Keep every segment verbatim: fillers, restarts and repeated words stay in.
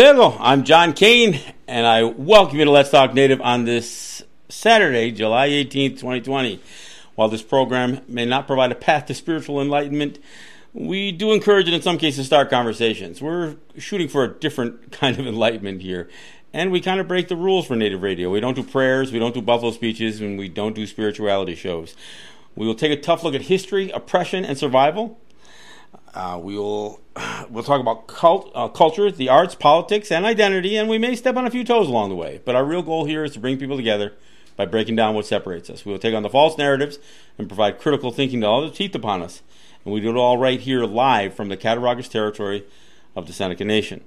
Hello, I'm John Kane, and I welcome you to Let's Talk Native on this Saturday, July eighteenth, twenty twenty. While this program may not provide a path to spiritual enlightenment, we do encourage and in some cases start conversations. We're shooting for a different kind of enlightenment here, and we kind of break the rules for Native radio. We don't do prayers, we don't do buffalo speeches, and we don't do spirituality shows. We will take a tough look at history, oppression, and survival. Uh, we will, we'll talk about cult, uh, culture, the arts, politics, and identity, and we may step on a few toes along the way. But our real goal here is to bring people together by breaking down what separates us. We will take on the false narratives and provide critical thinking to all the teeth upon us. And we do it all right here live from the Cattaraugus territory of the Seneca Nation.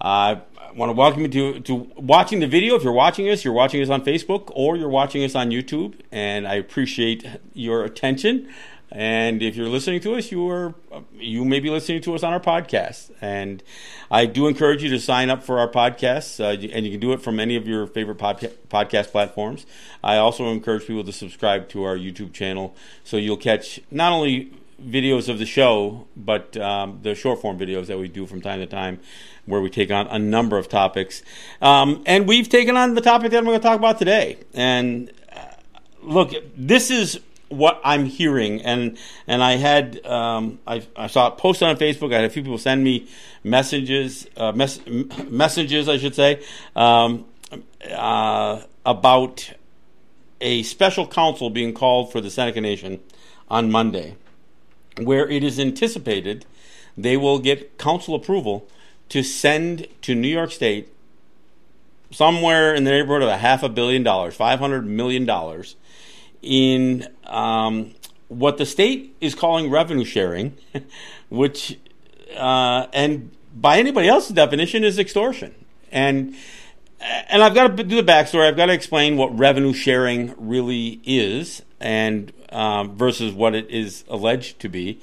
Uh, I want to welcome you to, to watching the video. If you're watching us, you're watching us on Facebook or you're watching us on YouTube, and I appreciate your attention. And if you're listening to us, you are you may be listening to us on our podcast. And I do encourage you to sign up for our podcast, uh, and you can do it from any of your favorite podca- podcast platforms. I also encourage people to subscribe to our YouTube channel, so you'll catch not only videos of the show, but um, the short-form videos that we do from time to time, where we take on a number of topics. Um, and we've taken on the topic that I'm going to talk about today. And uh, look, this is what I'm hearing, and and I had um, I, I saw it posted on Facebook. I had a few people send me messages, uh, mess, messages I should say, um, uh, about a special counsel being called for the Seneca Nation on Monday, where it is anticipated they will get council approval to send to New York State somewhere in the neighborhood of a half a billion dollars, five hundred million dollars. in um, what the state is calling revenue sharing, which, uh, and by anybody else's definition, is extortion. And and I've got to do the backstory. I've got to explain what revenue sharing really is, and um, versus what it is alleged to be.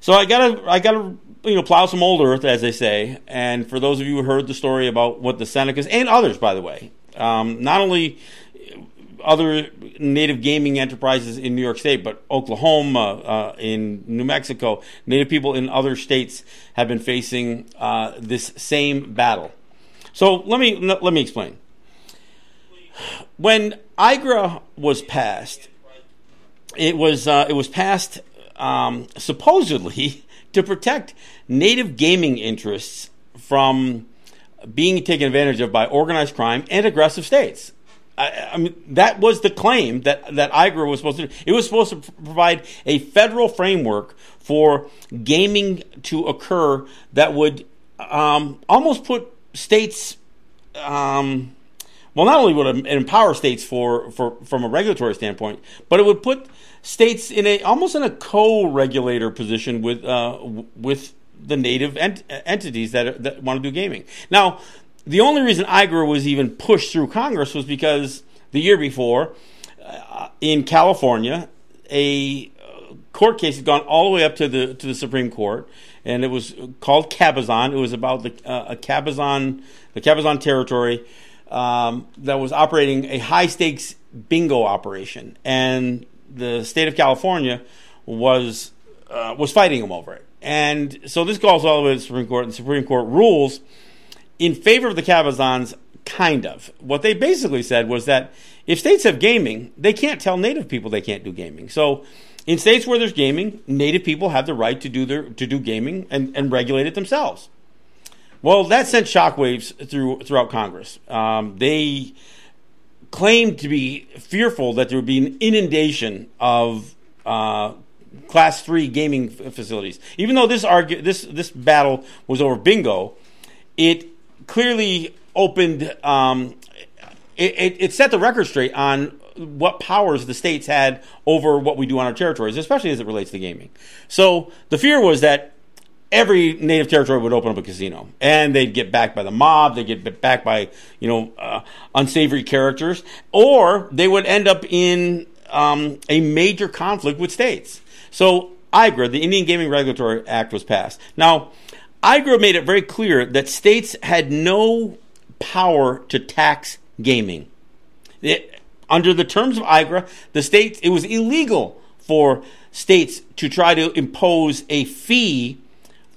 So I got to I got to you know plow some old earth, as they say. And for those of you who heard the story about what the Senecas and others, by the way, um, not only other Native gaming enterprises in New York State, but Oklahoma, uh, in New Mexico, Native people in other states have been facing uh, this same battle. So let me let me explain. When I G R A was passed, it was uh, it was passed um, supposedly to protect Native gaming interests from being taken advantage of by organized crime and aggressive states. I, I mean, that was the claim that, that I G R A was supposed to do. It was supposed to provide a federal framework for gaming to occur that would um, almost put states, um, well, not only would it empower states for, for from a regulatory standpoint, but it would put states in a almost in a co-regulator position with uh, with the native ent- entities that that want to do gaming. Now, the only reason I G R A was even pushed through Congress was because the year before, uh, in California, a court case had gone all the way up to the to the Supreme Court, and it was called Cabazon. It was about the uh, a Cabazon, the Cabazon territory um, that was operating a high stakes bingo operation, and the state of California was uh, was fighting them over it. And so this goes all the way to the Supreme Court, and the Supreme Court rules in favor of the Cabazons, kind of. What they basically said was that if states have gaming, they can't tell Native people they can't do gaming. So in states where there's gaming, Native people have the right to do their to do gaming and, and regulate it themselves. Well, that sent shockwaves through throughout Congress. Um, they claimed to be fearful that there would be an inundation of uh, Class three gaming facilities. Even though this argue, this this battle was over bingo, it clearly opened, um, it, it, it set the record straight on what powers the states had over what we do on our territories, especially as it relates to gaming. So the fear was that every Native territory would open up a casino, and they'd get backed by the mob, they'd get backed by, you know, uh, unsavory characters, or they would end up in um, a major conflict with states. So I G R A, the Indian Gaming Regulatory Act, was passed. Now, I G R A made it very clear that states had no power to tax gaming. It, under the terms of I G R A, the states it was illegal for states to try to impose a fee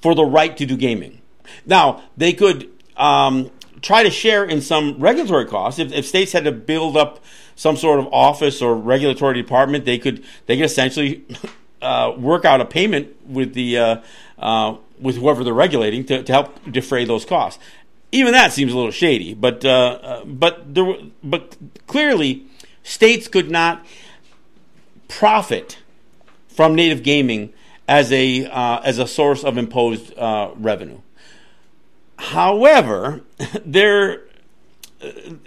for the right to do gaming. Now, they could um, try to share in some regulatory costs. If, if states had to build up some sort of office or regulatory department, they could they could essentially uh, work out a payment with the uh, uh, with whoever they're regulating to, to help defray those costs. Even that seems a little shady, but uh, but there were, but clearly states could not profit from native gaming as a uh, as a source of imposed uh, revenue. However, there,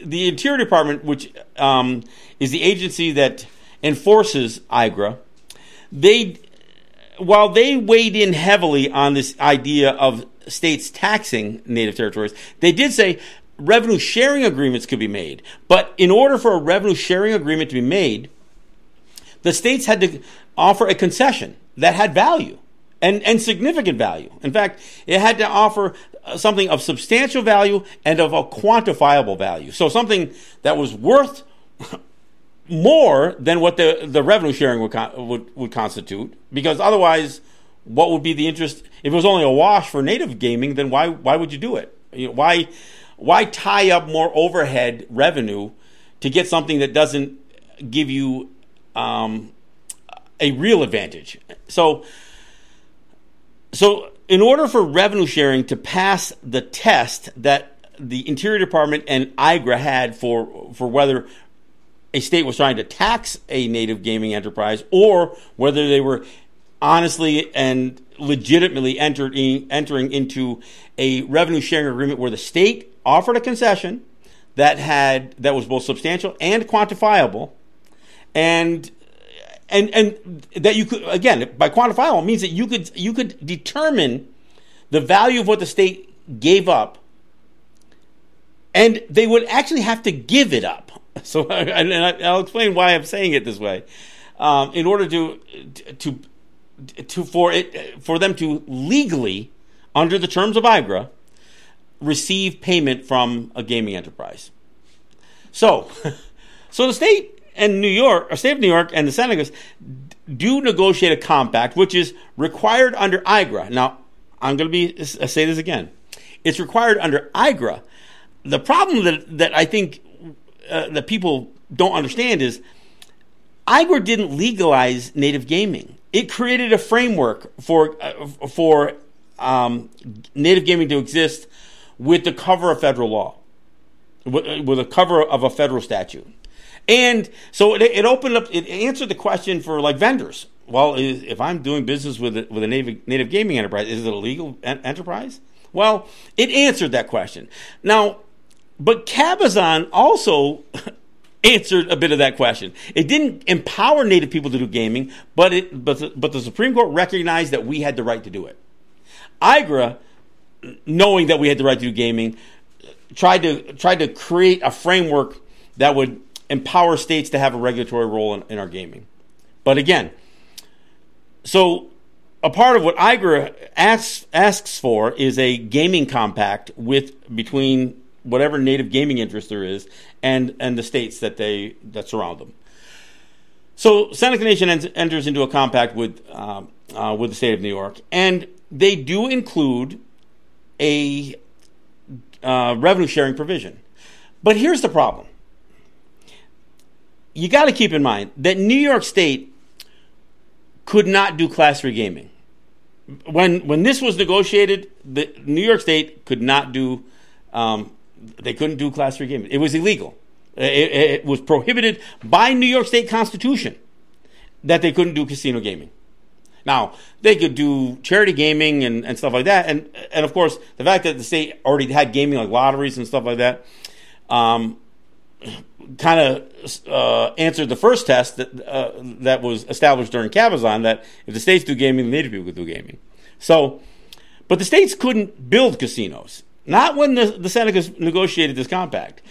the Interior Department, which um, is the agency that enforces I G R A, they while they weighed in heavily on this idea of states taxing native territories, they did say revenue sharing agreements could be made. But in order for a revenue sharing agreement to be made, the states had to offer a concession that had value and, and significant value. In fact, it had to offer something of substantial value and of a quantifiable value. So something that was worth more than what the, the revenue sharing would, would, would constitute, because otherwise, what would be the interest? If it was only a wash for native gaming, then why why would you do it? You know, why why tie up more overhead revenue to get something that doesn't give you um, a real advantage? So, so in order for revenue sharing to pass the test that the Interior Department and I G R A had for for whether a state was trying to tax a native gaming enterprise or whether they were honestly and legitimately entered in, entering into a revenue sharing agreement where the state offered a concession that had that was both substantial and quantifiable, and and and that you could, again, by quantifiable means that you could you could determine the value of what the state gave up, and they would actually have to give it up. So, and I'll explain why I'm saying it this way. Um, in order to to To, for it for them to legally, under the terms of I G R A, receive payment from a gaming enterprise. So, so the state and New York, or state of New York, and the Senecas do negotiate a compact, which is required under I G R A. Now, I'm going to be I'll say this again. It's required under I G R A. The problem that that I think uh, that people don't understand is I G R A didn't legalize native gaming. It created a framework for uh, for um, native gaming to exist with the cover of federal law, with, with a cover of a federal statute, and so it, it opened up. It answered the question for, like, vendors. Well, is, if I'm doing business with a, with a native native gaming enterprise, is it a legal en- enterprise? Well, it answered that question. Now, but Cabazon also answered a bit of that question. It didn't empower native people to do gaming, but it but the, but the Supreme Court recognized that we had the right to do it. I G R A, knowing that we had the right to do gaming, tried to tried to create a framework that would empower states to have a regulatory role in, in our gaming. But again, so a part of what I G R A asks asks for is a gaming compact with between whatever native gaming interest there is, and, and the states that they that surround them. So Seneca Nation en- enters into a compact with um, uh, with the state of New York, and they do include a uh, revenue sharing provision. But here's the problem: you got to keep in mind that New York State could not do Class three gaming. When when this was negotiated, the New York State could not do. Um, They couldn't do Class three gaming. It was illegal. It, it was prohibited by New York State Constitution that they couldn't do casino gaming. Now, they could do charity gaming and, and stuff like that. And, and, of course, the fact that the state already had gaming like lotteries and stuff like that um, kind of uh, answered the first test that uh, that was established during Cabazon, that if the states do gaming, the native people could do gaming. So, but the states couldn't build casinos. Not when the, the Senecas negotiated this compact.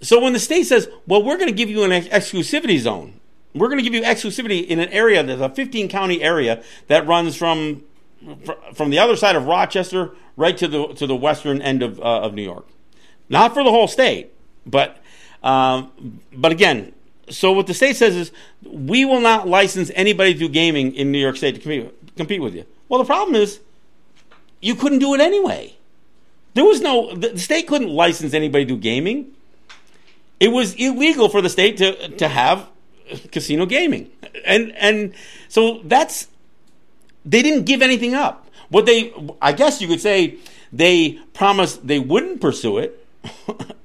So when the state says, well, we're going to give you an ex- exclusivity zone. We're going to give you exclusivity in an area that's a fifteen-county area that runs from from the other side of Rochester right to the to the western end of uh, of New York. Not for the whole state, but um, but again, so what the state says is, we will not license anybody to do gaming in New York State to compete, compete with you. Well, the problem is, you couldn't do it anyway. There was no, the state couldn't license anybody to do gaming. It was illegal for the state to to have casino gaming. And and so that's, they didn't give anything up. What they, I guess you could say, they promised they wouldn't pursue it,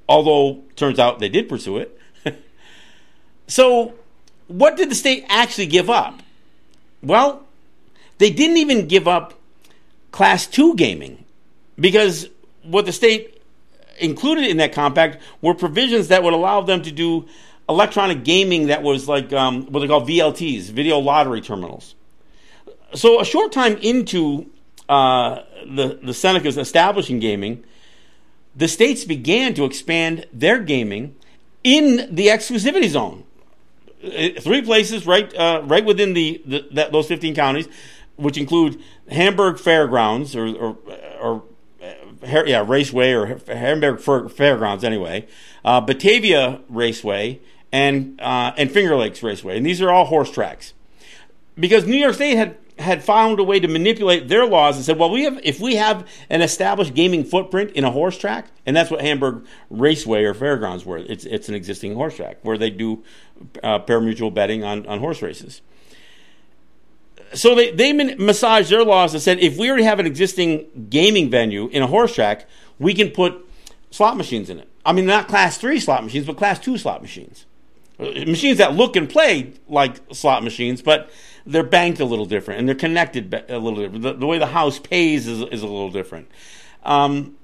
although turns out they did pursue it. So what did the state actually give up? Well, they didn't even give up Class two gaming, because what the state included in that compact were provisions that would allow them to do electronic gaming that was like um, what they call V L Ts, video lottery terminals. So a short time into uh, the, the Senecas establishing gaming, the states began to expand their gaming in the exclusivity zone. Three places right uh, right within the, the that, those fifteen counties, which include Hamburg Fairgrounds or or, or yeah Raceway or Hamburg Fairgrounds anyway, uh, Batavia Raceway and uh, and Finger Lakes Raceway, and these are all horse tracks, because New York State had, had found a way to manipulate their laws and said, well, we have if we have an established gaming footprint in a horse track, and that's what Hamburg Raceway or Fairgrounds were. It's it's an existing horse track where they do uh, pari-mutuel betting on, on horse races. So they, they massaged their laws and said, if we already have an existing gaming venue in a horse track, we can put slot machines in it. I mean, not Class three slot machines, but Class two slot machines. Machines that look and play like slot machines, but they're banked a little different, and they're connected a little different. The, the way the house pays is, is a little different. Um,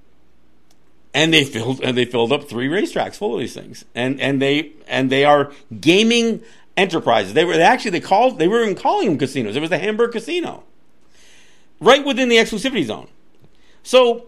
and they filled and they filled up three racetracks full of these things, and and they and they are gaming enterprises. They were they actually they called they were even calling them casinos. It was the Hamburg Casino, right within the exclusivity zone. So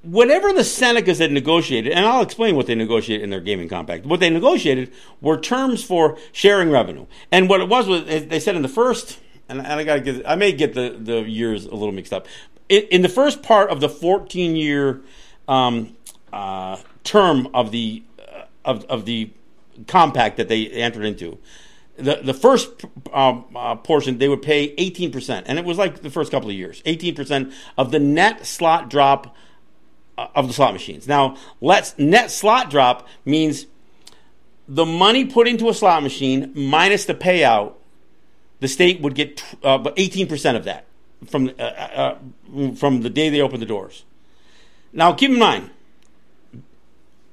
whatever the Senecas had negotiated, and I'll explain what they negotiated in their gaming compact. What they negotiated were terms for sharing revenue, and what it was was they said in the first, and I got to get, I may get the, the years a little mixed up. In the first part of the fourteen year um, uh, term of the uh, of of the compact that they entered into, the the first uh, uh, portion they would pay eighteen percent, and it was like the first couple of years, eighteen percent of the net slot drop of the slot machines. Now, let's net slot drop means the money put into a slot machine minus the payout. The state would get uh, eighteen percent of that from uh, uh, from the day they opened the doors. Now, keep in mind,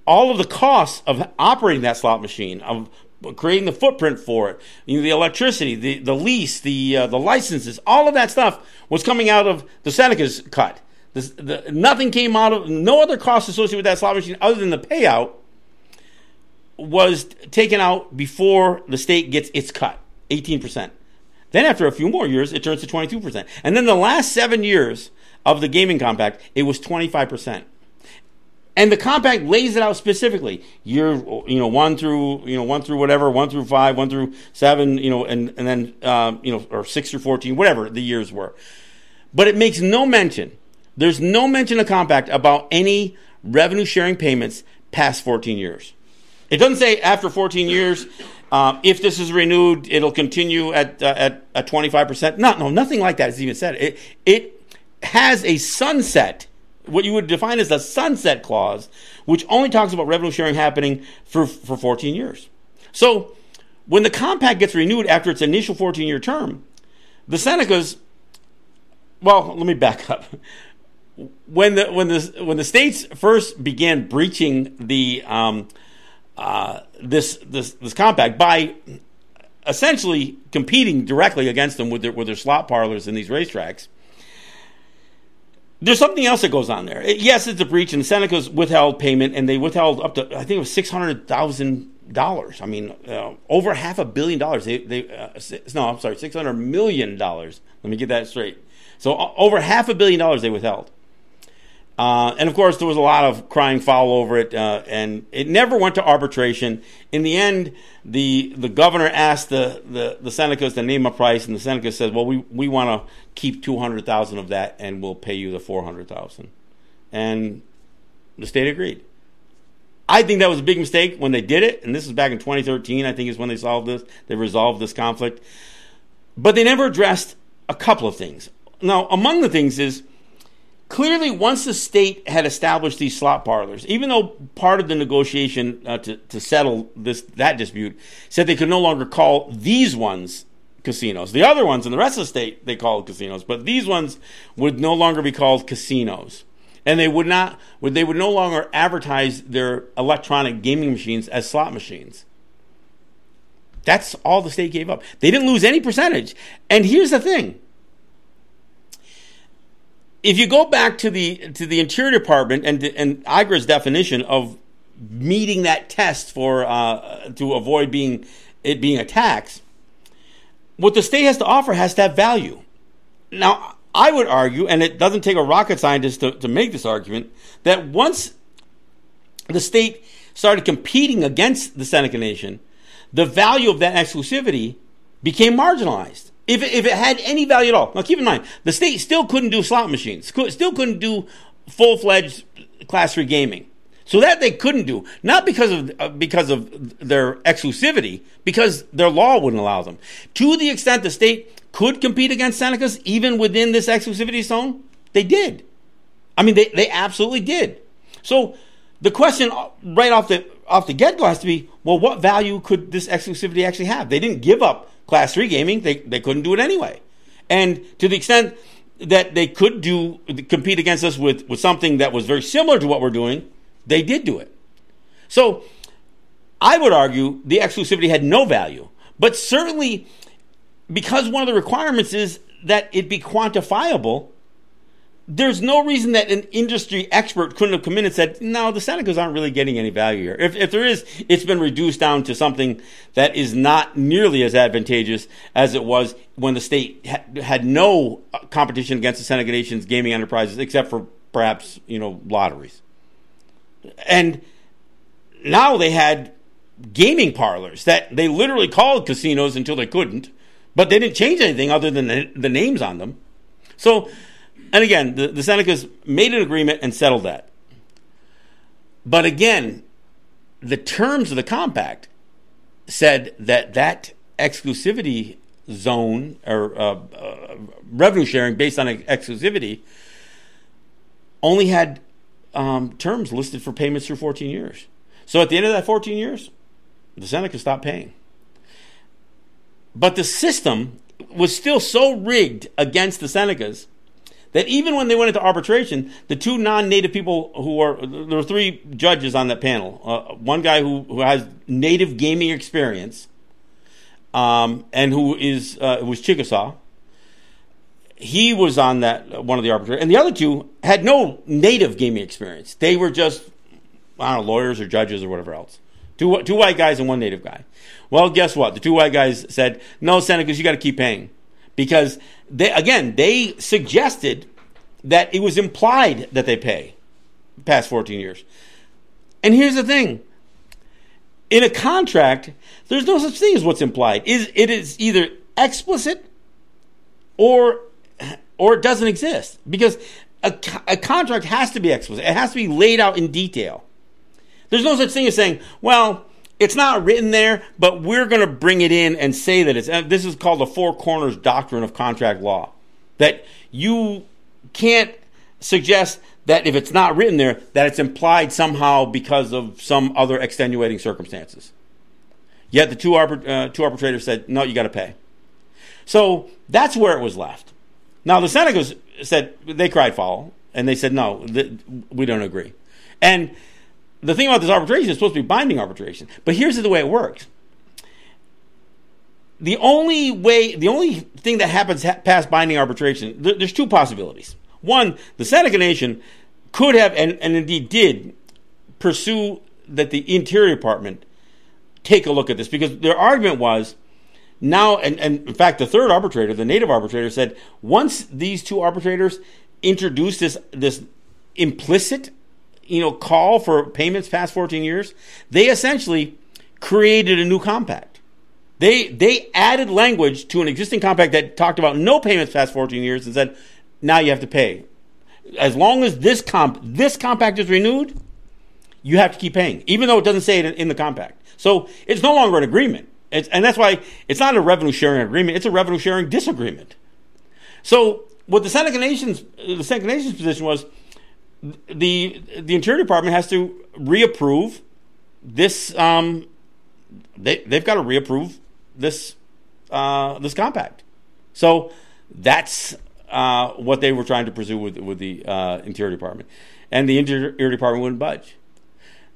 all of the costs of operating that slot machine, of creating the footprint for it, you know, the electricity, the the lease, the uh, the licenses, all of that stuff was coming out of the Seneca's cut. This, the, nothing came out of, no other cost associated with that slot machine other than the payout was taken out before the state gets its cut, eighteen percent. Then after a few more years, it turns to twenty-two percent. And then the last seven years of the gaming compact, it was twenty-five percent. And the compact lays it out specifically. Year, you know, one through, you know, one through whatever, one through five, one through seven, you know, and, and then, uh, you know, or six through fourteen, whatever the years were. But it makes no mention. There's no mention of compact about any revenue sharing payments past fourteen years. It doesn't say after fourteen years, uh, if this is renewed, it'll continue at uh, at a twenty-five percent. No, no, nothing like that is even said. It it has a sunset, what you would define as a sunset clause, which only talks about revenue sharing happening for for fourteen years. So when the compact gets renewed after its initial fourteen-year term, the Senecas, well, let me back up. When the when the when the states first began breaching the um, uh, this this this compact by essentially competing directly against them with their with their slot parlors in these racetracks, there's something else that goes on there. It, yes, it's a breach, and Seneca's withheld payment, and they withheld up to I think it was six hundred thousand dollars. I mean, uh, over half a billion dollars. They they uh, six, no, I'm sorry, six hundred million dollars. Let me get that straight. So uh, over half a billion dollars they withheld. Uh, and, of course, there was a lot of crying foul over it, uh, and it never went to arbitration. In the end, the the governor asked the, the, the Senecas to name a price, and the Senecas said, well, we, we want to keep two hundred thousand dollars of that, and we'll pay you the four hundred thousand dollars. And the state agreed. I think that was a big mistake when they did it, and this was back in twenty thirteen, I think is when they solved this. They resolved this conflict. But they never addressed a couple of things. Now, among the things is, Clearly, once the state had established these slot parlors, even though part of the negotiation uh, to, to settle this that dispute said they could no longer call these ones casinos. The other ones in the rest of the state, they called casinos, but these ones would no longer be called casinos. And they would not, would they would no longer advertise their electronic gaming machines as slot machines. That's all the state gave up. They didn't lose any percentage. And here's the thing. If you go back to the to the Interior Department and and I G R A's definition of meeting that test for uh, to avoid being it being a tax, what the state has to offer has to have value. Now, I would argue, and it doesn't take a rocket scientist to, to make this argument, that once the state started competing against the Seneca Nation, the value of that exclusivity became marginalized. If it, if it had any value at all. Now, keep in mind, the state still couldn't do slot machines. Could, still couldn't do full-fledged Class three gaming. So that they couldn't do. Not because of uh, because of their exclusivity, because their law wouldn't allow them. To the extent the state could compete against Seneca's, even within this exclusivity zone, they did. I mean, they, they absolutely did. So the question right off the, off the get-go has to be, well, what value could this exclusivity actually have? They didn't give up Class three gaming, they, they couldn't do it anyway. And to the extent that they could do compete against us with, with something that was very similar to what we're doing, they did do it. So I would argue the exclusivity had no value. But certainly, because one of the requirements is that it be quantifiable, there's no reason that an industry expert couldn't have come in and said, no, the Senecas aren't really getting any value here. If, if there is, it's been reduced down to something that is not nearly as advantageous as it was when the state ha- had no competition against the Seneca Nation's gaming enterprises, except for perhaps, you know, lotteries. And now they had gaming parlors that they literally called casinos until they couldn't, but they didn't change anything other than the, the names on them. So... And again, the, the Senecas made an agreement and settled that. But again, the terms of the compact said that that exclusivity zone or uh, uh, revenue sharing based on exclusivity only had um, terms listed for payments through fourteen years. So at the end of that fourteen years, the Senecas stopped paying. But the system was still so rigged against the Senecas that even when they went into arbitration, the two non-native people who are, there were three judges on that panel. Uh, one guy who, who has native gaming experience, um, and who is uh, was Chickasaw. He was on that one of the arbitrators, and the other two had no native gaming experience. They were just, I don't know, lawyers or judges or whatever else. Two two white guys and one native guy. Well, guess what? The two white guys said, "No, Senecas, you got to keep paying." Because, they, again, they suggested that it was implied that they pay past fourteen years. And here's the thing. In a contract, there's no such thing as what's implied. It is either explicit or or it doesn't exist. Because a, a contract has to be explicit. It has to be laid out in detail. There's no such thing as saying, well... it's not written there, but we're going to bring it in and say that it's... This is called the Four Corners Doctrine of contract law. That you can't suggest that if it's not written there, that it's implied somehow because of some other extenuating circumstances. Yet the two, arbit, uh, two arbitrators said, no, you got to pay. So that's where it was left. Now the Senecas said, they cried foul, and they said, no, th- we don't agree. And... the thing about this arbitration is supposed to be binding arbitration. But here's the way it works. The only way, the only thing that happens ha- past binding arbitration, th- there's two possibilities. One, the Seneca Nation could have, and, and indeed did, pursue that the Interior Department take a look at this. Because their argument was, now, and, and in fact, the third arbitrator, the native arbitrator, said, once these two arbitrators introduce this, this implicit, you know, call for payments past fourteen years, they essentially created a new compact. They they added language to an existing compact that talked about no payments past fourteen years and said, now you have to pay. As long as this comp this compact is renewed, you have to keep paying, even though it doesn't say it in, in the compact. So it's no longer an agreement. It's, and that's why it's not a revenue sharing agreement. It's a revenue sharing disagreement. So what the Seneca Nation's the Seneca Nation's position was, the the Interior Department has to reapprove this. Um, they they've got to reapprove this uh, this compact. So that's uh, what they were trying to pursue with with the uh, Interior Department, and the Interior Department wouldn't budge.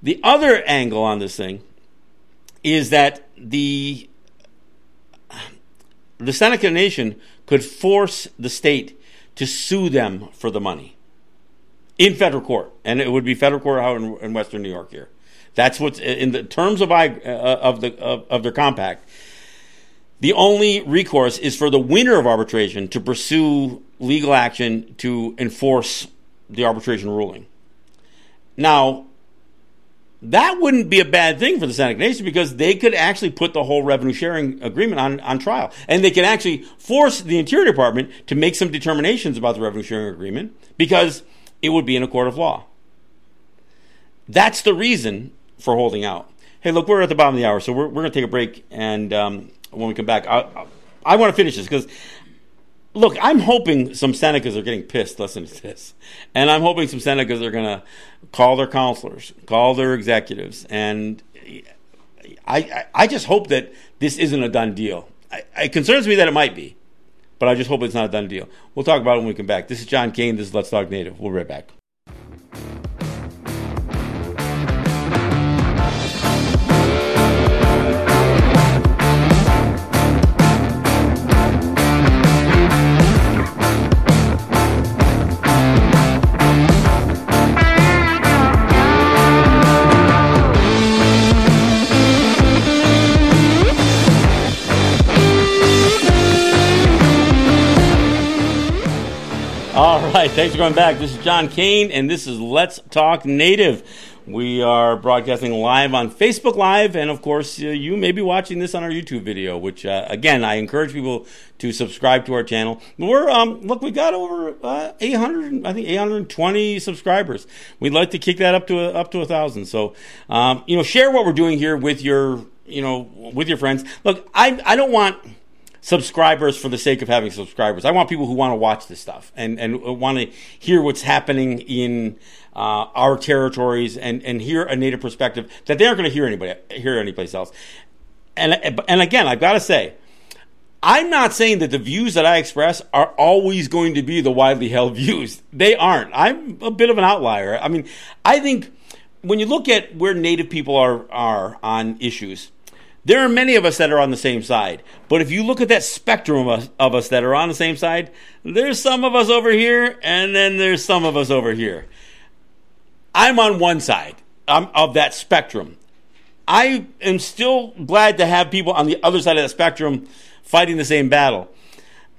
The other angle on this thing is that the the Seneca Nation could force the state to sue them for the money in federal court, and it would be federal court out in, in Western New York here. That's what's in the terms of I, uh, of the of, of their compact. The only recourse is for the winner of arbitration to pursue legal action to enforce the arbitration ruling. Now, that wouldn't be a bad thing for the Seneca Nation, because they could actually put the whole revenue sharing agreement on, on trial. And they could actually force the Interior Department to make some determinations about the revenue sharing agreement, because it would be in a court of law. That's the reason for holding out. Hey, look, we're at the bottom of the hour, so we're, we're going to take a break. And um, when we come back, I, I, I want to finish this, because, look, I'm hoping some Senecas are getting pissed listening to this. And I'm hoping some Senecas are going to call their counselors, call their executives. And I, I, I just hope that this isn't a done deal. I, it concerns me that it might be, but I just hope it's not a done deal. We'll talk about it when we come back. This is John Kane. This is Let's Talk Native. We'll be right back. Thanks for coming back. This is John Kane, and this is Let's Talk Native. We are broadcasting live on Facebook Live, and of course, uh, you may be watching this on our YouTube video, which, uh, again, I encourage people to subscribe to our channel. We're, um, look, we've got over uh, eight hundred, I think eight hundred twenty subscribers. We'd like to kick that up to a, up to a thousand. So, um, you know, share what we're doing here with your, you know, with your friends. Look, I, I don't want subscribers for the sake of having subscribers. I want people who want to watch this stuff and, and want to hear what's happening in uh, our territories and, and hear a Native perspective that they aren't going to hear anybody hear anyplace else. And and again, I've got to say, I'm not saying that the views that I express are always going to be the widely held views. They aren't. I'm a bit of an outlier. I mean, I think when you look at where Native people are are on issues, there are many of us that are on the same side. But if you look at that spectrum of us, of us that are on the same side, there's some of us over here, and then there's some of us over here. I'm on one side I'm of that spectrum. I am still glad to have people on the other side of that spectrum fighting the same battle.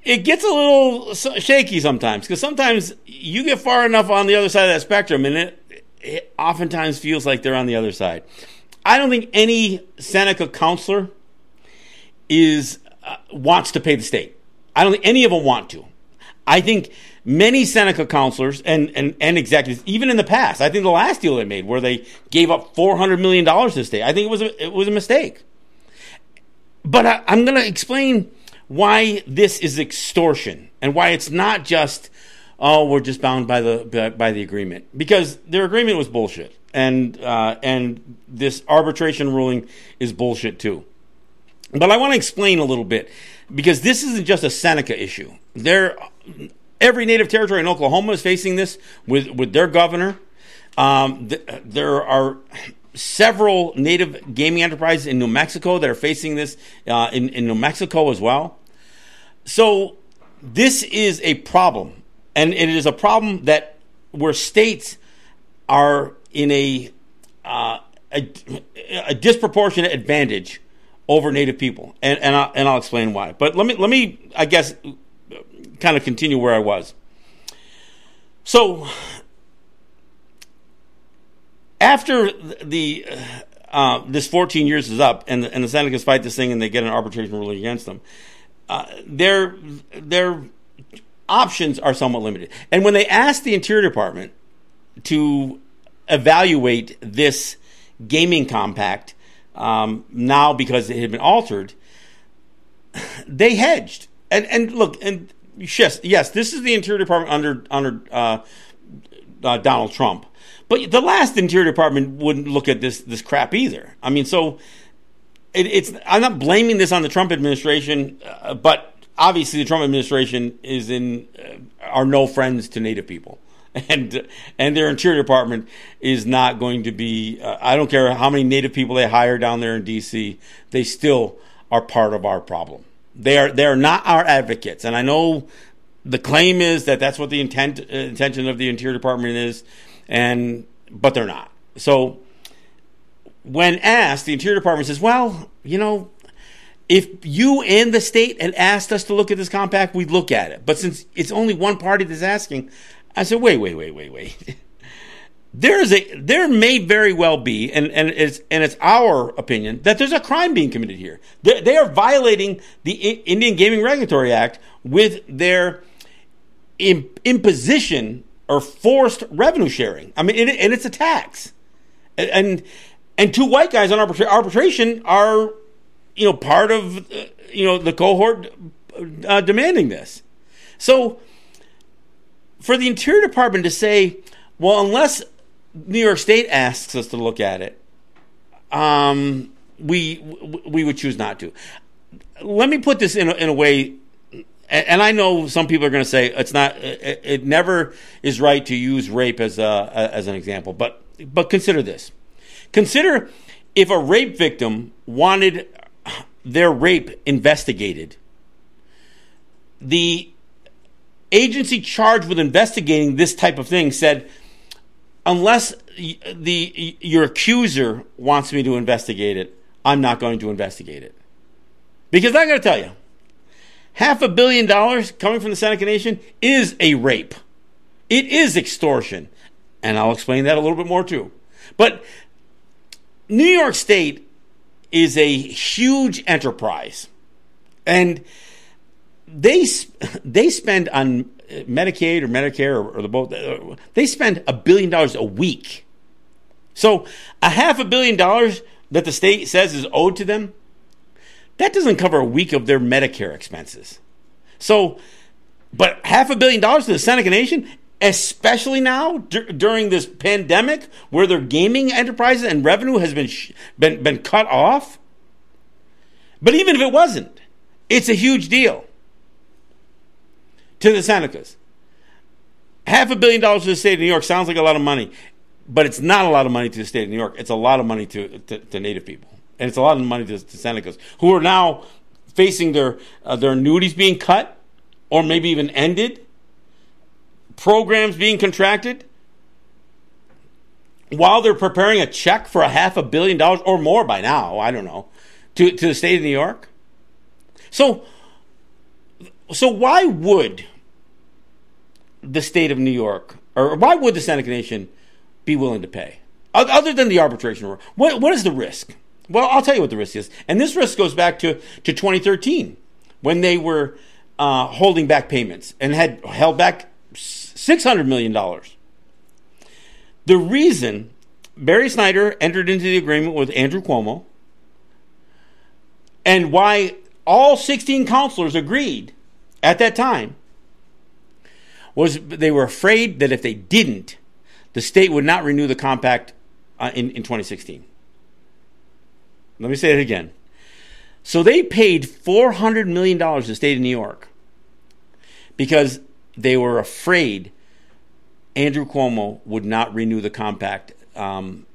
It gets a little shaky sometimes, because sometimes you get far enough on the other side of that spectrum, and it, it oftentimes feels like they're on the other side. I don't think any Seneca counselor is uh, wants to pay the state. I don't think any of them want to. I think many Seneca counselors and, and, and executives, even in the past, I think the last deal they made where they gave up four hundred million dollars to the state, I think it was a, it was a mistake. But I, I'm going to explain why this is extortion and why it's not just, oh, we're just bound by the by, by the agreement, because their agreement was bullshit. And uh, and this arbitration ruling is bullshit too. But I want to explain a little bit, because this isn't just a Seneca issue. There, every Native territory in Oklahoma is facing this with, with their governor. Um, th- there are several Native gaming enterprises in New Mexico that are facing this uh, in, in New Mexico as well. So this is a problem, and it is a problem that where states are in a, uh, a a disproportionate advantage over Native people, and and I'll, and I'll explain why. But let me let me I guess kind of continue where I was. So after the uh, this fourteen years is up, and the, and the Senecas fight this thing, and they get an arbitration ruling against them, uh, their their options are somewhat limited. And when they asked the Interior Department to evaluate this gaming compact um, now because it had been altered, they hedged. And and look, and yes, yes, this is the Interior Department under under uh, uh, Donald Trump. But the last Interior Department wouldn't look at this this crap either. I mean, so it, it's I'm not blaming this on the Trump administration, uh, but obviously the Trump administration is in uh, are no friends to Native people. And and their Interior Department is not going to be, uh, I don't care how many Native people they hire down there in D C, they still are part of our problem. They are they are not our advocates. And I know the claim is that that's what the intent uh, intention of the Interior Department is, and but they're not. So when asked, the Interior Department says, well, you know, if you and the state had asked us to look at this compact, we'd look at it. But since it's only one party that's asking, I said, wait, wait, wait, wait, wait. There is a, there may very well be, and, and it's and it's our opinion that there's a crime being committed here. They, they are violating the Indian Gaming Regulatory Act with their imposition or forced revenue sharing. I mean, it, and it's a tax. And and two white guys on arbitra- arbitration are, you know, part of uh, you know the cohort uh, demanding this. So. For the Interior Department to say, well, unless New York State asks us to look at it, um, we we would choose not to. Let me put this in a, in a way, and I know some people are going to say it's not, it, it never is right to use rape as a as an example, but but consider this: consider if a rape victim wanted their rape investigated, the agency charged with investigating this type of thing said, unless the your accuser wants me to investigate it, I'm not going to investigate it. Because I got to tell you, half a billion dollars coming from the Seneca Nation is a rape. It is extortion. And I'll explain that a little bit more too. But New York State is a huge enterprise. And They they spend on Medicaid or Medicare or, or the both. They spend a billion dollars a week. So a half a billion dollars that the state says is owed to them, that doesn't cover a week of their Medicare expenses. So, but half a billion dollars to the Seneca Nation, especially now d- during this pandemic where their gaming enterprises and revenue has been sh- been been cut off. But even if it wasn't, it's a huge deal. To the Senecas. Half a billion dollars to the state of New York sounds like a lot of money, but it's not a lot of money to the state of New York. It's a lot of money to, to, to Native people. And it's a lot of money to the Senecas, who are now facing their uh, their annuities being cut or maybe even ended, programs being contracted, while they're preparing a check for a half a billion dollars or more by now, I don't know, to, to the state of New York. So, so why would the state of New York, or why would the Seneca Nation be willing to pay? Other than the arbitration rule, what, what is the risk? Well, I'll tell you what the risk is. And this risk goes back to, to twenty thirteen, when they were uh, holding back payments and had held back six hundred million dollars. The reason Barry Snyder entered into the agreement with Andrew Cuomo, and why all sixteen counselors agreed at that time, was they were afraid that if they didn't, the state would not renew the compact uh, in, in twenty sixteen. Let me say it again. So they paid four hundred million dollars to the state of New York because they were afraid Andrew Cuomo would not renew the compact, um,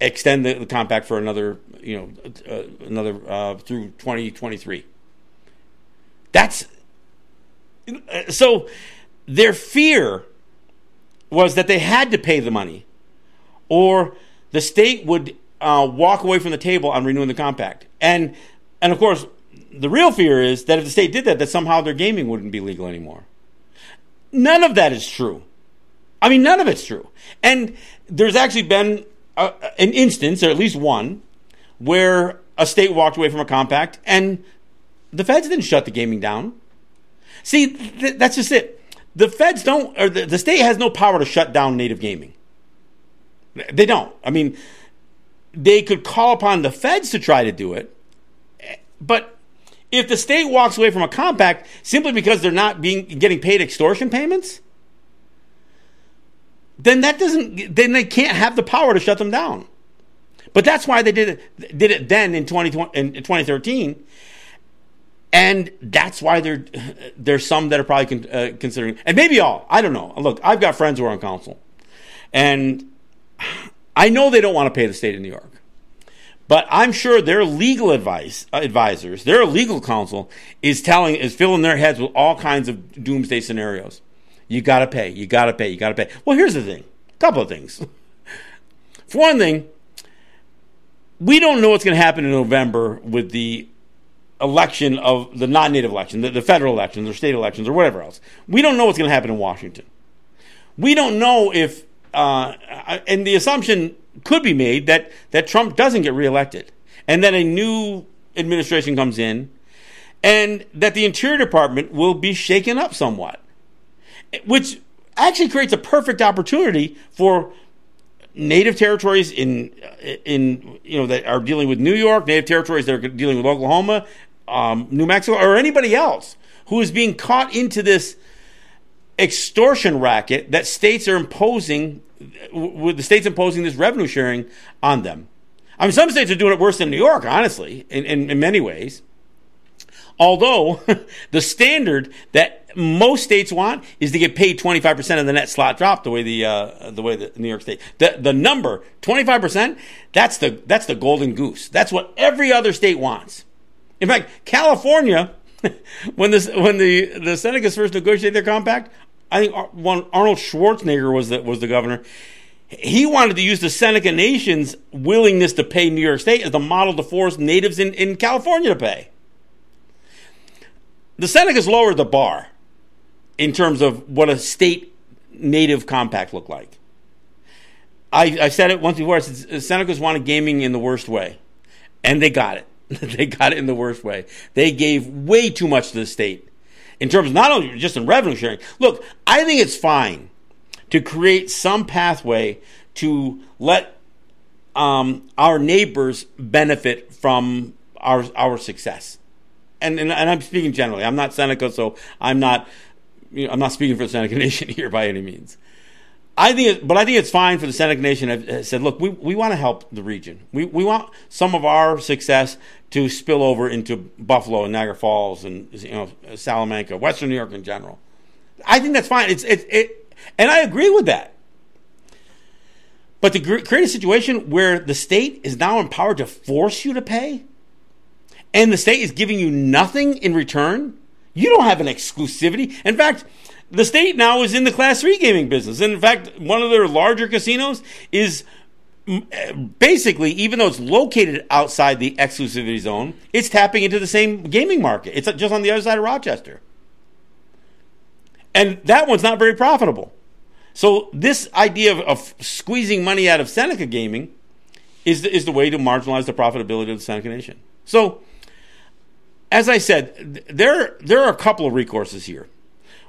extend the, the compact for another, you know, uh, another uh, through twenty twenty-three. That's... So their fear was that they had to pay the money or the state would uh, walk away from the table on renewing the compact. And, and of course, the real fear is that if the state did that, that somehow their gaming wouldn't be legal anymore. None of that is true. I mean, none of it's true. And there's actually been a, an instance, or at least one, where a state walked away from a compact and the feds didn't shut the gaming down. See, th- that's just it. The feds don't, or the, the state has no power to shut down Native gaming. They don't. I mean, they could call upon the feds to try to do it, but If the state walks away from a compact simply because they're not being getting paid extortion payments, then that doesn't then they can't have the power to shut them down. But that's why they did it did it then in twenty twenty in twenty thirteen. And that's why there there's some that are probably con, uh, considering, and maybe all, I don't know. Look, I've got friends who are on council, and I know they don't want to pay the state of New York, but I'm sure their legal advice uh, advisors, their legal counsel is telling is filling their heads with all kinds of doomsday scenarios. You got to pay. You got to pay. You got to pay. Well, here's the thing. A couple of things. For one thing, we don't know what's going to happen in November with the election of the non-native election, the, the federal elections or state elections or whatever else. We don't know what's going to happen in Washington. We don't know if, uh, and the assumption could be made that, that Trump doesn't get reelected and that a new administration comes in and that the Interior Department will be shaken up somewhat, which actually creates a perfect opportunity for Native territories in, in you know, that are dealing with New York, Native territories that are dealing with Oklahoma, um, New Mexico, or anybody else who is being caught into this extortion racket that states are imposing, with the states imposing this revenue sharing on them. I mean, some states are doing it worse than New York, honestly, in, in, in many ways. Although the standard that most states want is to get paid twenty-five percent of the net slot drop, the way the uh, the way the New York State, the the number twenty-five percent, that's the that's the golden goose. That's what every other state wants. In fact, California, when this when the the Senecas first negotiated their compact, I think one Arnold Schwarzenegger was the, was the governor. He wanted to use the Seneca Nation's willingness to pay New York State as the model to force natives in, in California to pay. The Senecas lowered the bar in terms of what a state native compact looked like. I, I said it once before. I said Senecas wanted gaming in the worst way, and they got it. They got it in the worst way. They gave way too much to the state in terms of not only just in revenue sharing. Look, I think it's fine to create some pathway to let um, our neighbors benefit from our our success. And, and and I'm speaking generally. I'm not Seneca, so I'm not you know, I'm not speaking for the Seneca Nation here by any means. I think, it, but I think it's fine for the Seneca Nation. I've said, look, we, we want to help the region. We we want some of our success to spill over into Buffalo and Niagara Falls and you know Salamanca, Western New York in general. I think that's fine. It's it it, and I agree with that. But to create a situation where the state is now empowered to force you to pay, and the state is giving you nothing in return, you don't have an exclusivity. In fact, the state now is in the Class three gaming business. And in fact, one of their larger casinos is basically, even though it's located outside the exclusivity zone, it's tapping into the same gaming market. It's just on the other side of Rochester. And that one's not very profitable. So this idea of, of squeezing money out of Seneca gaming is the, is the way to marginalize the profitability of the Seneca Nation. So, as I said, there there are a couple of recourses here.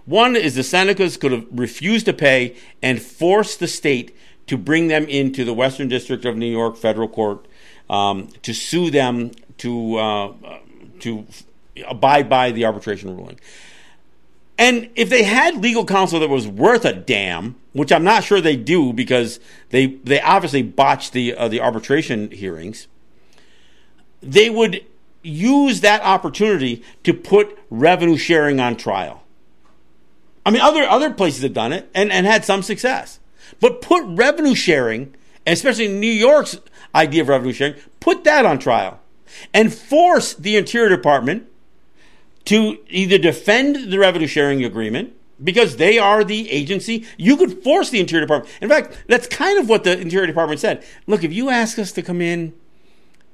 One is the Senecas could have refused to pay and forced the state to bring them into the Western District of New York federal court um, to sue them to uh, to abide by the arbitration ruling. And if they had legal counsel that was worth a damn, which I'm not sure they do because they they obviously botched the uh, the arbitration hearings, they would use that opportunity to put revenue sharing on trial. I mean, other other places have done it and, and had some success. But put revenue sharing, especially New York's idea of revenue sharing, put that on trial and force the Interior Department to either defend the revenue sharing agreement, because they are the agency. You could force the Interior Department. In fact, that's kind of what the Interior Department said. Look, if you ask us to come in,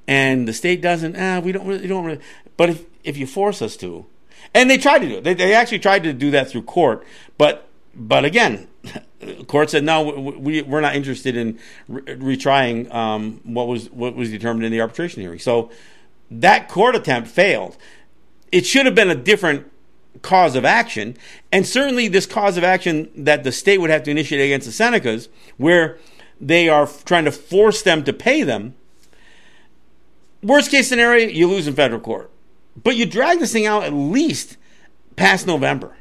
and the state doesn't, ah, we don't really, don't really. But if, if you force us to, and they tried to do it, they, they actually tried to do that through court. But but again, court said no, we we're not interested in retrying um, what was what was determined in the arbitration hearing. So that court attempt failed. It should have been a different cause of action, and certainly this cause of action that the state would have to initiate against the Senecas, where they are trying to force them to pay them. Worst case scenario, you lose in federal court. But you drag this thing out at least past November.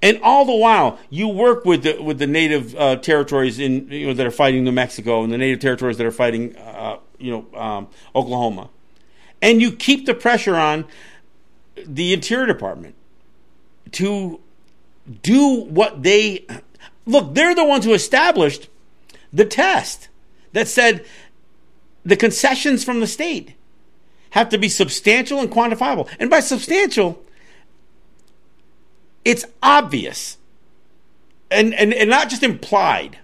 And all the while, you work with the with the native uh, territories in you know that are fighting New Mexico and the native territories that are fighting uh, you know um, Oklahoma, and you keep the pressure on the Interior Department to do what they look. They're the ones who established the test that said the concessions from the state have to be substantial and quantifiable, and by substantial, it's obvious and, and, and not just implied.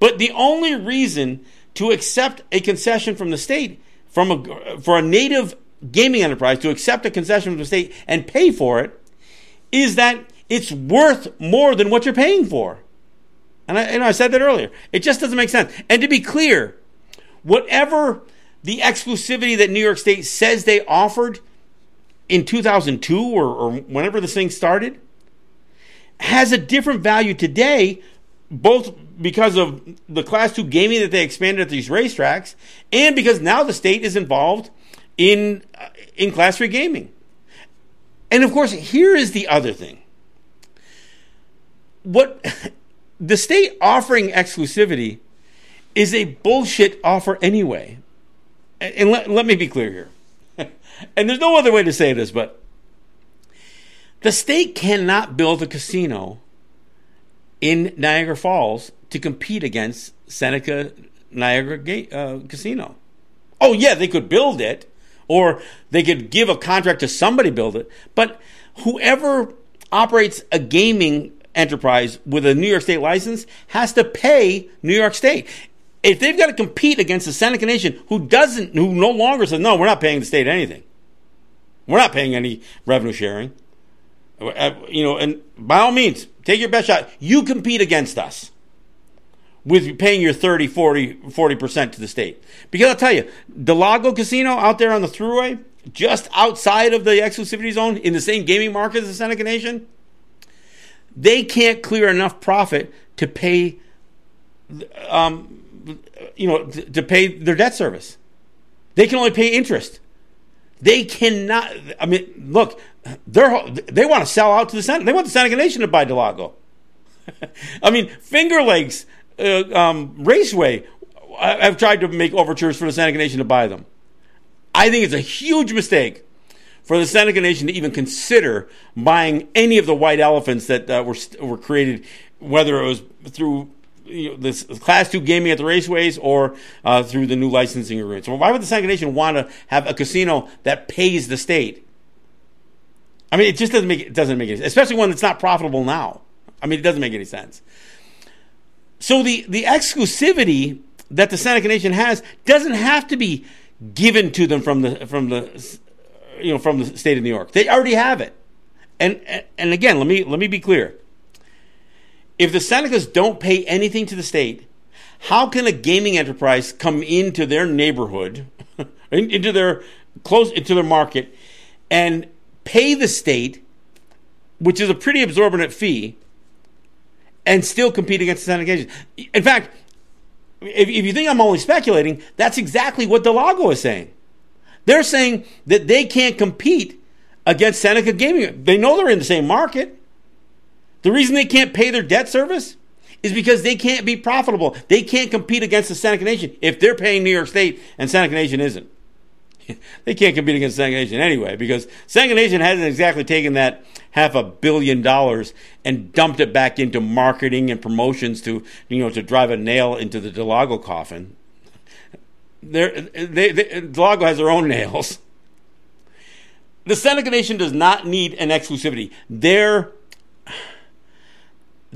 But the only reason to accept a concession from the state, from a, for a native gaming enterprise to accept a concession from the state and pay for it, is that it's worth more than what you're paying for. And I, you know, I said that earlier. It just doesn't make sense. And to be clear, whatever the exclusivity that New York State says they offered in two thousand two or, or whenever this thing started, has a different value today, both because of the Class two gaming that they expanded at these racetracks and because now the state is involved in uh, in Class three gaming. And of course, here is the other thing. What the state offering exclusivity is a bullshit offer anyway. And, and let, let me be clear here. And there's no other way to say this, but the state cannot build a casino in Niagara Falls to compete against Seneca Niagara uh, Casino. Oh, yeah, they could build it, or they could give a contract to somebody build it. But whoever operates a gaming enterprise with a New York State license has to pay New York State. If they've got to compete against the Seneca Nation, who doesn't, who no longer says, no, we're not paying the state anything. We're not paying any revenue sharing. You know, and by all means, take your best shot. You compete against us with paying your thirty, forty, forty percent to the state. Because I'll tell you, DeLago Casino out there on the thruway, just outside of the exclusivity zone, in the same gaming market as the Seneca Nation, they can't clear enough profit to pay, um, you know, to pay their debt service. They can only pay interest. They cannot, I mean, look, they're, they want to sell out to the Seneca. They want the Seneca Nation to buy DeLago. I mean, Finger Lakes uh, um, Raceway, I've tried to make overtures for the Seneca Nation to buy them. I think it's a huge mistake for the Seneca Nation to even consider buying any of the white elephants that uh, were were created, whether it was through you know, this Class two gaming at the raceways or uh, through the new licensing agreement. So why would the Seneca Nation want to have a casino that pays the state? I mean, it just doesn't make it doesn't make any sense, especially one that's not profitable now. I mean, it doesn't make any sense. So the the exclusivity that the Seneca Nation has doesn't have to be given to them from the from the you know from the state of New York. They already have it. And and again, let me let me be clear. If the Senecas don't pay anything to the state, how can a gaming enterprise come into their neighborhood, into their close, into their market, and pay the state, which is a pretty exorbitant fee, and still compete against the Seneca Nation? In fact, if, if you think I'm only speculating, that's exactly what DeLago is saying. They're saying that they can't compete against Seneca Gaming. They know they're in the same market. The reason they can't pay their debt service is because they can't be profitable. They can't compete against the Seneca Nation if they're paying New York State and Seneca Nation isn't. They can't compete against Seneca Nation anyway because Seneca Nation hasn't exactly taken that half a billion dollars and dumped it back into marketing and promotions to you know to drive a nail into the DeLago coffin. They're, they, they, DeLago has their own nails. The Seneca Nation does not need an exclusivity. They're...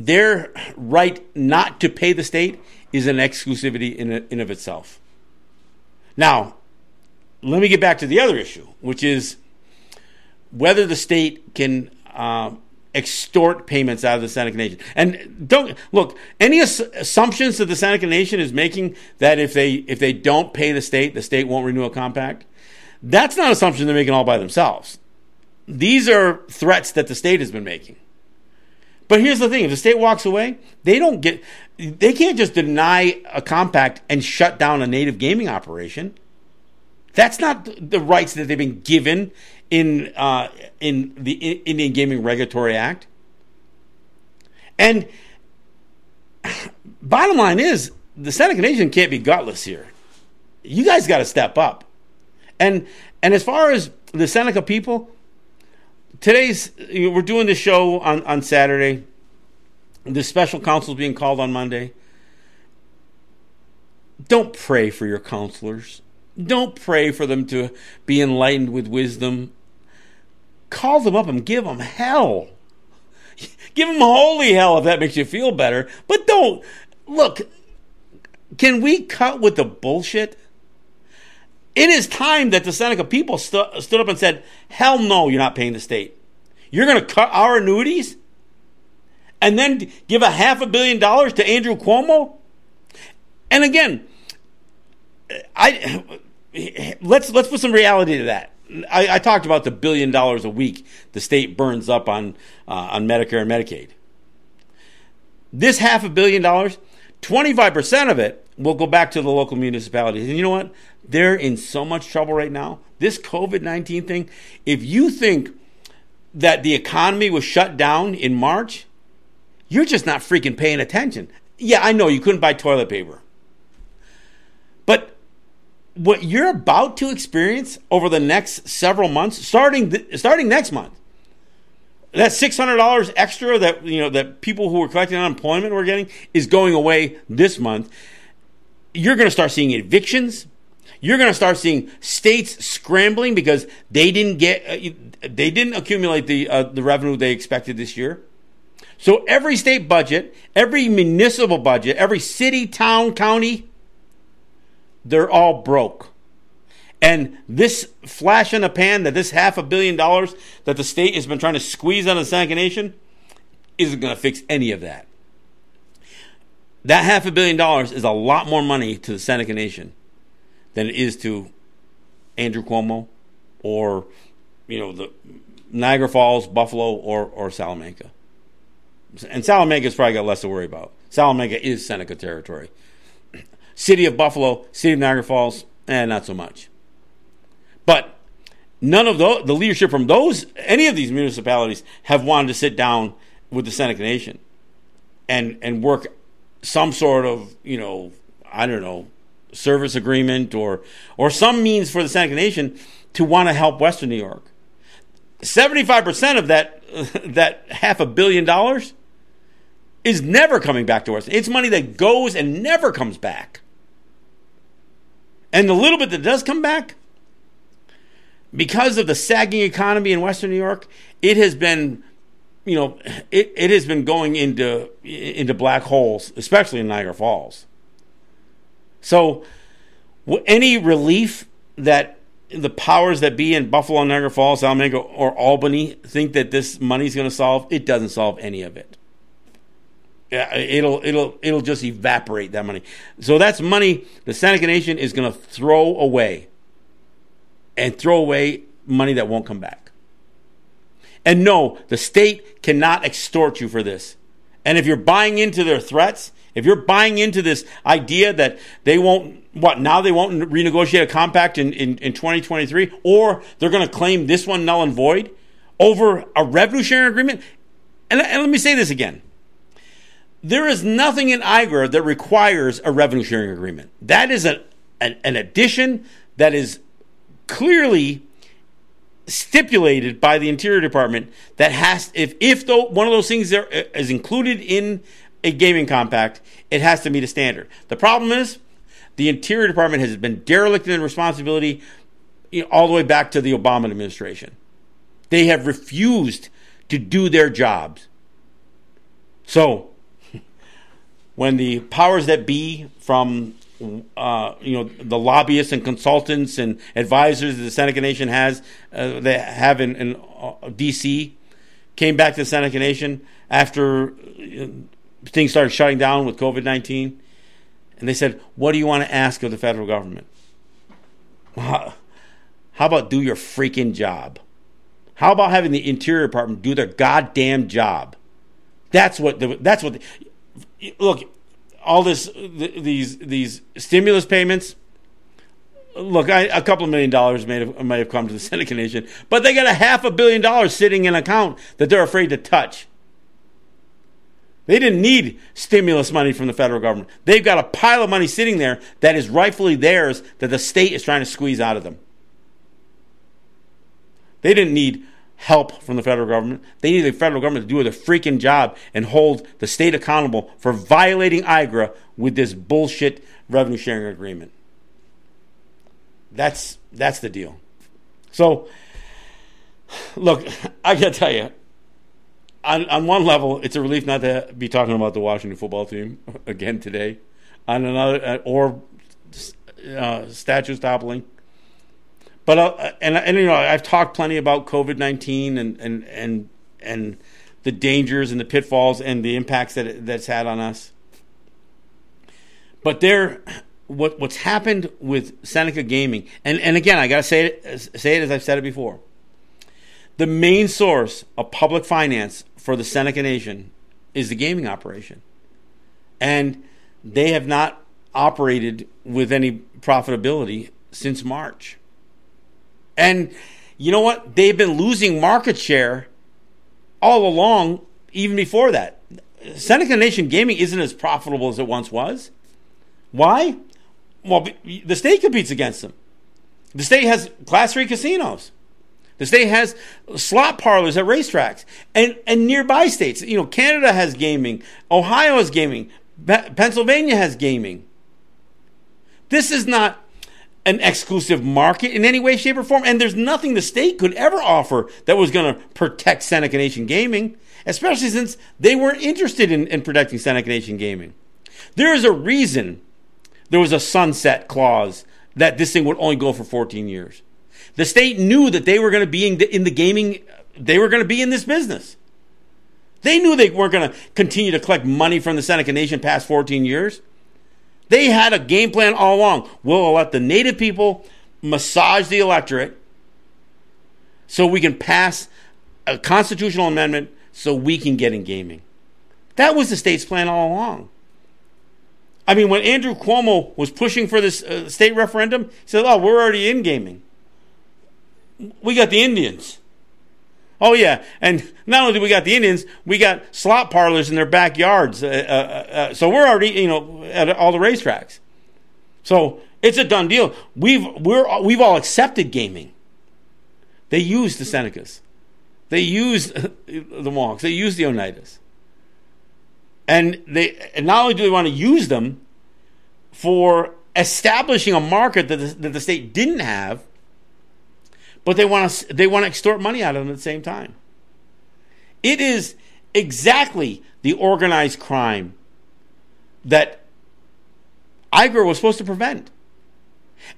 Their right not to pay the state is an exclusivity in and of itself. Now, let me get back to the other issue, which is whether the state can uh, extort payments out of the Seneca Nation. And don't look, any ass- assumptions that the Seneca Nation is making that if they if they don't pay the state, the state won't renew a compact. That's not an assumption they're making all by themselves. These are threats that the state has been making. But here's the thing, if the state walks away, they don't get they can't just deny a compact and shut down a native gaming operation. That's not the rights that they've been given in uh, in the Indian Gaming Regulatory Act. And bottom line is, the Seneca Nation can't be gutless here. You guys got to step up. And and as far as the Seneca people, today's you know, we're doing the show on, on Saturday. The special counsel is being called on Monday. Don't pray for your counselors. Don't pray for them to be enlightened with wisdom. Call them up and give them hell. Give them holy hell if that makes you feel better. But don't, look, can we cut with the bullshit? It is time that the Seneca people stu- stood up and said, hell no, you're not paying the state. You're going to cut our annuities and then give a half a billion dollars to Andrew Cuomo? And again, I let's let's put some reality to that. I, I talked about the billion dollars a week the state burns up on uh, on Medicare and Medicaid. This half a billion dollars, twenty-five percent of it will go back to the local municipalities. And you know what? They're in so much trouble right now. This covid nineteen thing, if you think that the economy was shut down in March, you're just not freaking paying attention. Yeah, I know you couldn't buy toilet paper. But what you're about to experience over the next several months, starting th- starting next month, that six hundred dollars extra that you know that people who were collecting unemployment were getting is going away this month. You're going to start seeing evictions. You're going to start seeing states scrambling because they didn't get uh, they didn't accumulate the uh, the revenue they expected this year. So every state budget, every municipal budget, every city, town, county, they're all broke. And this flash in the pan that this half a billion dollars that the state has been trying to squeeze out of the Seneca Nation isn't going to fix any of that. That half a billion dollars is a lot more money to the Seneca Nation than it is to Andrew Cuomo or, you know, the Niagara Falls, Buffalo, or, or Salamanca. And Salamanca's probably got less to worry about. Salamanca is Seneca territory. City of Buffalo, City of Niagara Falls, eh, not so much. But none of those, the leadership from those, any of these municipalities have wanted to sit down with the Seneca Nation and and work some sort of, you know, I don't know, service agreement or or some means for the Seneca Nation to want to help Western New York. seventy-five percent of that that half a billion dollars is never coming back to us. It's money that goes and never comes back. And the little bit that does come back, because of the sagging economy in Western New York, it has been, you know, it, it has been going into into black holes, especially in Niagara Falls. So any relief that the powers that be in Buffalo, Niagara Falls, Salamanca, or Albany think that this money's going to solve, it doesn't solve any of it. It'll it'll it'll just evaporate, that money. So that's money the Seneca Nation is going to throw away, and throw away money that won't come back. And no, the state cannot extort you for this. And if you're buying into their threats, if you're buying into this idea that they won't, what, now they won't renegotiate a compact in, in, in twenty twenty-three, or they're going to claim this one null and void over a revenue sharing agreement. And, and let me say this again. There is nothing in I G R A that requires a revenue sharing agreement. That is a, an, an addition that is clearly stipulated by the Interior Department that has, if, if though one of those things there is included in a gaming compact, it has to meet a standard. The problem is the Interior Department has been derelict in responsibility all the way back to the Obama administration. They have refused to do their jobs. So when the powers that be from uh, you know the lobbyists and consultants and advisors that the Seneca Nation has, uh, they have in, in uh, D C, came back to the Seneca Nation after Uh, things started shutting down with covid nineteen, and they said, what do you want to ask of the federal government? Well, how about do your freaking job? How about having the Interior Department do their goddamn job? That's what the, that's what the, look, all this, the, these these stimulus payments, look, I, a couple of million dollars may have, may have come to the Seneca Nation, but they got a half a billion dollars sitting in an account that they're afraid to touch. They didn't need stimulus money from the federal government. They've got a pile of money sitting there that is rightfully theirs that the state is trying to squeeze out of them. They didn't need help from the federal government. They needed the federal government to do their freaking job and hold the state accountable for violating I G R A with this bullshit revenue sharing agreement. That's that's the deal. So, look, I got to tell you, On, on one level, it's a relief not to be talking about the Washington football team again today. On another, or uh, statues toppling. But uh, and and you know, I've talked plenty about COVID nineteen and and and and the dangers and the pitfalls and the impacts that it, that's had on us. But there, what what's happened with Seneca Gaming, and, and again, I gotta say it, say it as I've said it before. The main source of public finance for the Seneca Nation is the gaming operation. And they have not operated with any profitability since March. And you know what? They've been losing market share all along, even before that. Seneca Nation Gaming isn't as profitable as it once was. Why? Well, the state competes against them. The state has Class three casinos. The state has slot parlors at racetracks and, and nearby states. You know, Canada has gaming. Ohio has gaming. Pe- Pennsylvania has gaming. This is not an exclusive market in any way, shape, or form. And there's nothing the state could ever offer that was going to protect Seneca Nation Gaming, especially since they weren't interested in, in protecting Seneca Nation Gaming. There is a reason there was a sunset clause that this thing would only go for fourteen years. The state knew that they were going to be in the, in the gaming, they were going to be in this business. They knew they weren't going to continue to collect money from the Seneca Nation past fourteen years. They had a game plan all along. We'll let the native people massage the electorate so we can pass a constitutional amendment so we can get in gaming. That was the state's plan all along. I mean, when Andrew Cuomo was pushing for this uh, state referendum, he said, oh, we're already in gaming. We got the Indians. Oh, yeah. And not only do we got the Indians, we got slot parlors in their backyards. Uh, uh, uh, so we're already, you know, at all the racetracks. So it's a done deal. We've, we're, we've all accepted gaming. They used the Senecas. They used the Mohawks. They used the Oneidas. And they, and not only do they want to use them for establishing a market that the, that the state didn't have, but they want to they want to extort money out of them at the same time. It is exactly the organized crime that I G R A was supposed to prevent.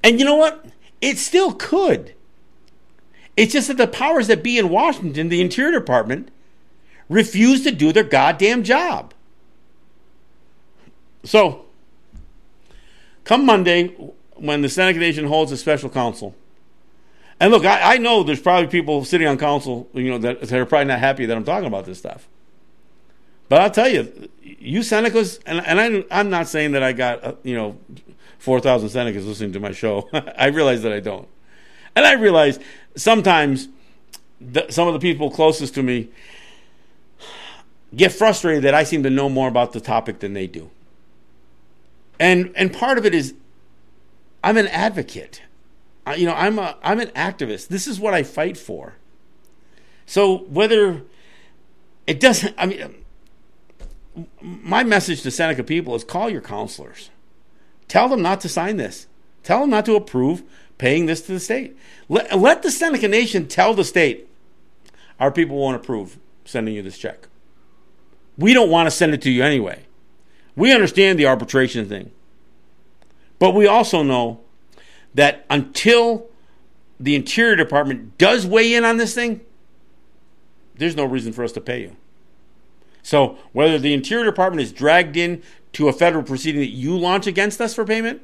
And you know what? It still could. It's just that the powers that be in Washington, the Interior Department, refuse to do their goddamn job. So, come Monday, when the Seneca Nation holds a special council, and look, I, I know there's probably people sitting on council, you know, that, that are probably not happy that I'm talking about this stuff. But I'll tell you, you Senecas, and, and I, I'm not saying that I got, uh, you know, four thousand Senecas listening to my show. I realize that I don't. And I realize sometimes th- some of the people closest to me get frustrated that I seem to know more about the topic than they do. And and part of it is I'm an advocate. You know, I'm a I'm an activist. This is what I fight for. So whether it doesn't, I mean, my message to Seneca people is call your counselors. Tell them not to sign this. Tell them not to approve paying this to the state. Let, let the Seneca Nation tell the state, our people won't approve sending you this check. We don't want to send it to you anyway. We understand the arbitration thing. But we also know that until the Interior Department does weigh in on this thing, there's no reason for us to pay you. So whether the Interior Department is dragged in to a federal proceeding that you launch against us for payment,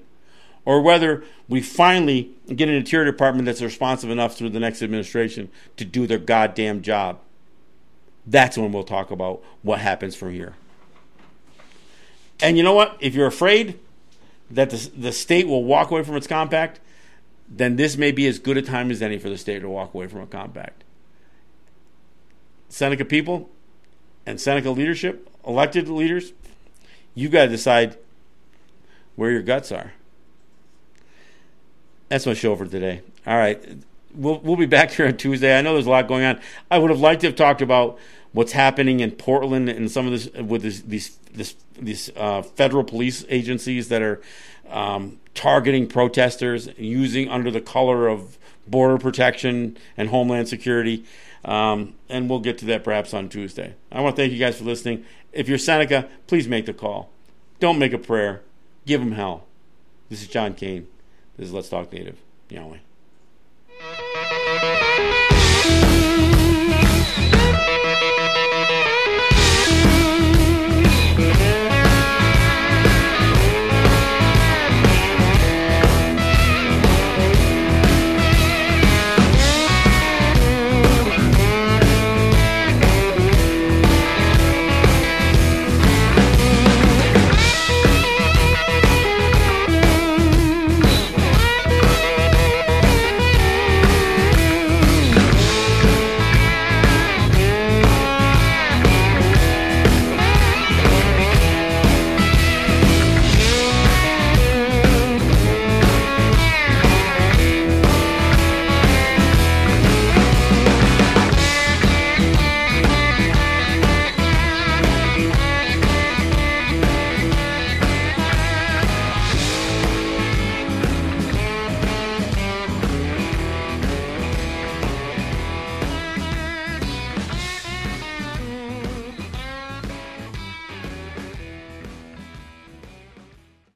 or whether we finally get an Interior Department that's responsive enough through the next administration to do their goddamn job, that's when we'll talk about what happens from here. And you know what? If you're afraid that the, the state will walk away from its compact, then this may be as good a time as any for the state to walk away from a compact. Seneca people and Seneca leadership, elected leaders, you've got to decide where your guts are. That's my show for today. All right. We'll, we'll be back here on Tuesday. I know there's a lot going on. I would have liked to have talked about what's happening in Portland and some of this with this, these this, these uh, federal police agencies that are um, targeting protesters using under the color of border protection and homeland security. Um, and we'll get to that perhaps on Tuesday. I want to thank you guys for listening. If you're Seneca, please make the call. Don't make a prayer. Give them hell. This is John Kane. This is Let's Talk Native. Yahweh.